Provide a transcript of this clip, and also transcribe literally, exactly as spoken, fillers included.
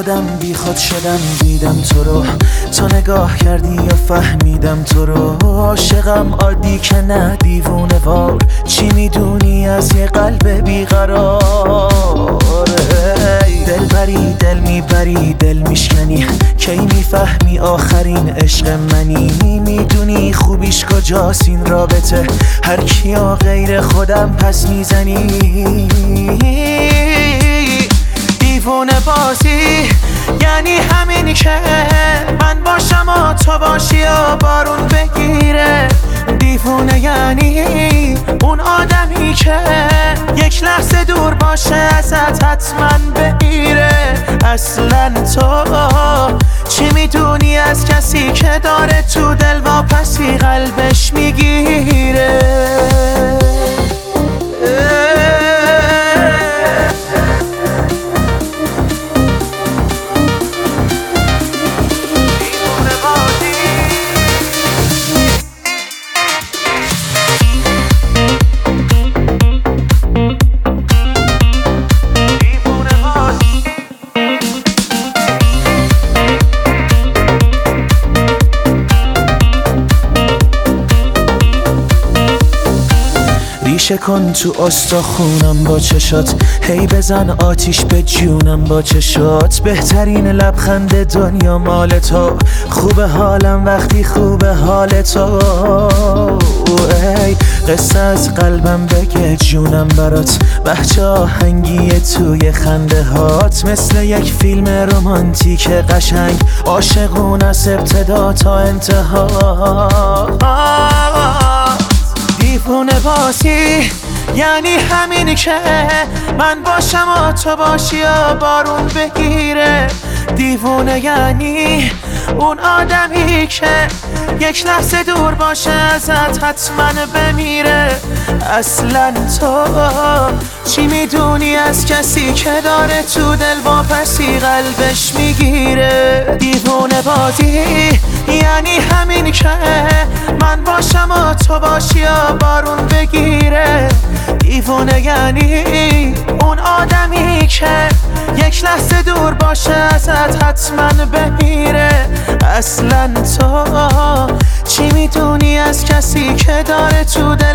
خودم بی خود شدم، دیدم تو رو، تو نگاه کردی یا فهمیدم تو رو. عاشقم عادی که نه دیوونه وار، چی میدونی از یه قلب بیقراره. دل بری دل میبری دل میشکنی، کی میفهمی آخرین عشق منی؟ میدونی خوبیش کجاست این رابطه، هر کیا غیر خودم پس میزنی. دیوونه بازی یعنی همین که من باشم و تو باشی و بارون بگیره. دیوونه یعنی اون آدمی که یک لحظه دور باشه ازت حتما بگیره. اصلا تو چی میدونی از کسی که داره تو دل واپسی قلبش میگیره؟ کن تو استخونم با چشات، هی بزن آتیش به جونم با چشات. بهترین لبخند دنیا مال تو، خوبه حالم وقتی خوبه حال تو. ای قصه از قلبم بگه جونم برات، بهجه آهنگی توی خنده هات. مثل یک فیلم رمانتیک قشنگ، عاشقون از ابتدا تا انتها. دیوونه بازی یعنی همین که من باشم و تو باشی و بارون بگیره. دیوونه یعنی اون آدمی که یک لحظه دور باشه ازت حتما بمیره. اصلا تو چی میدونی از کسی که داره تو دل واپسی قلبش میگیره؟ دیوونه بازی یعنی همین که من باشم و تو باشی و بارون بگیره. دیوونه یعنی اون آدمی که یک لحظه دور باشه ازت حتما بمیره. اصلا تو چی میدونی از کسی که داره تو دل